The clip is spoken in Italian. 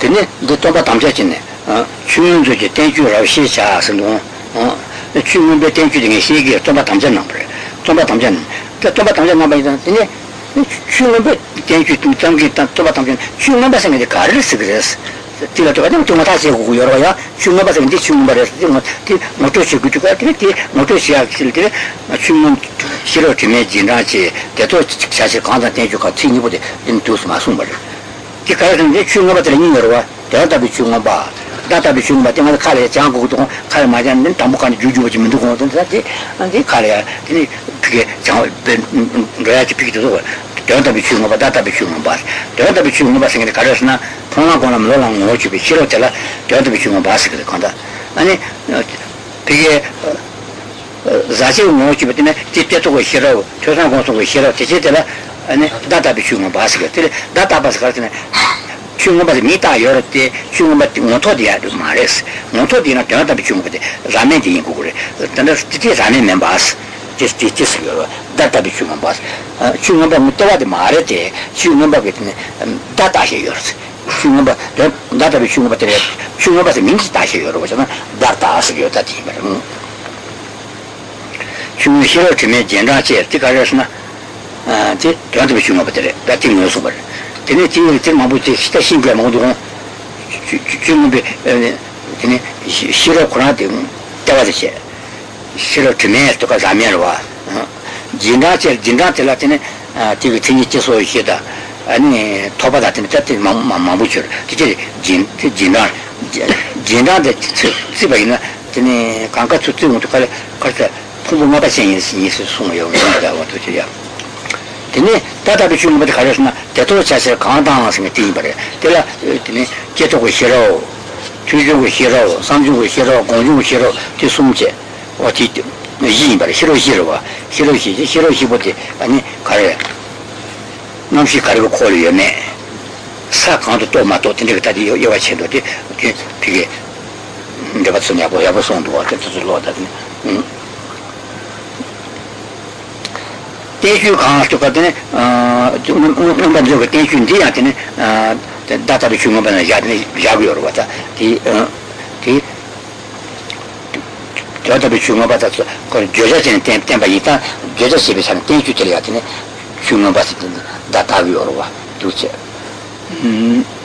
tene de toba tamja chin ne chun ju je tenju ra shi cha san do chun be tenju de shi ge toba tamja na pre toba tamja na ba de tene chun be tenju tu tamji ta toba tamja chun na ba se de kar se gres ti la toba de tu mata se gu yo ra ya chun na ba se de chun ba res ti moto se gu tu ka ti moto se a kil de chun shiro ti me jin ra che de to cha se kan da tenju ka ti ni bo de in tu ma sun ba che cadono di ciuno battere in errore data di ciuno ba data di ciuno battere cale ciango con cale maggian del tambo con giugiu di mento con tanti anche cale quindi che ciao ben reati piccolo data di ciuno ba se cale sana con la mano non ci vicino te la data di ciuno ba se con da anni che zaci non ci battere ti tetto con shiro cosa con shiro ti siete data di ciuno basket, data basket, ciuno basmita, io te, ciuno batti, motodia, mares, motodia, data di ciuno, ramenti in cuore, ti ramen bas, data di ciuno bas, ciuno bamutola di marete, ciuno bagitne, data years, ciuno data di ciuno batteria, ciuno basminta, data asgota timber. Ciuno shiro ti me genera certi carasna. Ti tanto mi sono battere da timore sopra tenete il tema butti sta simple modo ciuno be tene shiro kurate tavadece shiro tene to cosa merwa jinate la tene ti tinice so ishida ani toba da tene tatti mamma buccio ti jinate sibagina tene kanka tutto molto cale cosa come ma passione si sono io da quanto ci sia tene data di ciuno di carisma tetto c'è cantano se ti pare tela tene cheto go shiro chujo go shiro sanju go shiro gonju go shiro ti sumje o ti yin pare shiro wa shiro shibote ani kare non si kare go colio ne sa quando tomato tende che tadi io facendo ti che ne va sognavo io avevo sono due tetto lo da Tenchu Khan to Katane, Tenchu Diatine, data di Chumaban Javior Wata, data di Chumabata con Joseph Tempagita, Joseph Sibisan, Tenchu Teliatine, Chumabas Datavio Rova, Duce.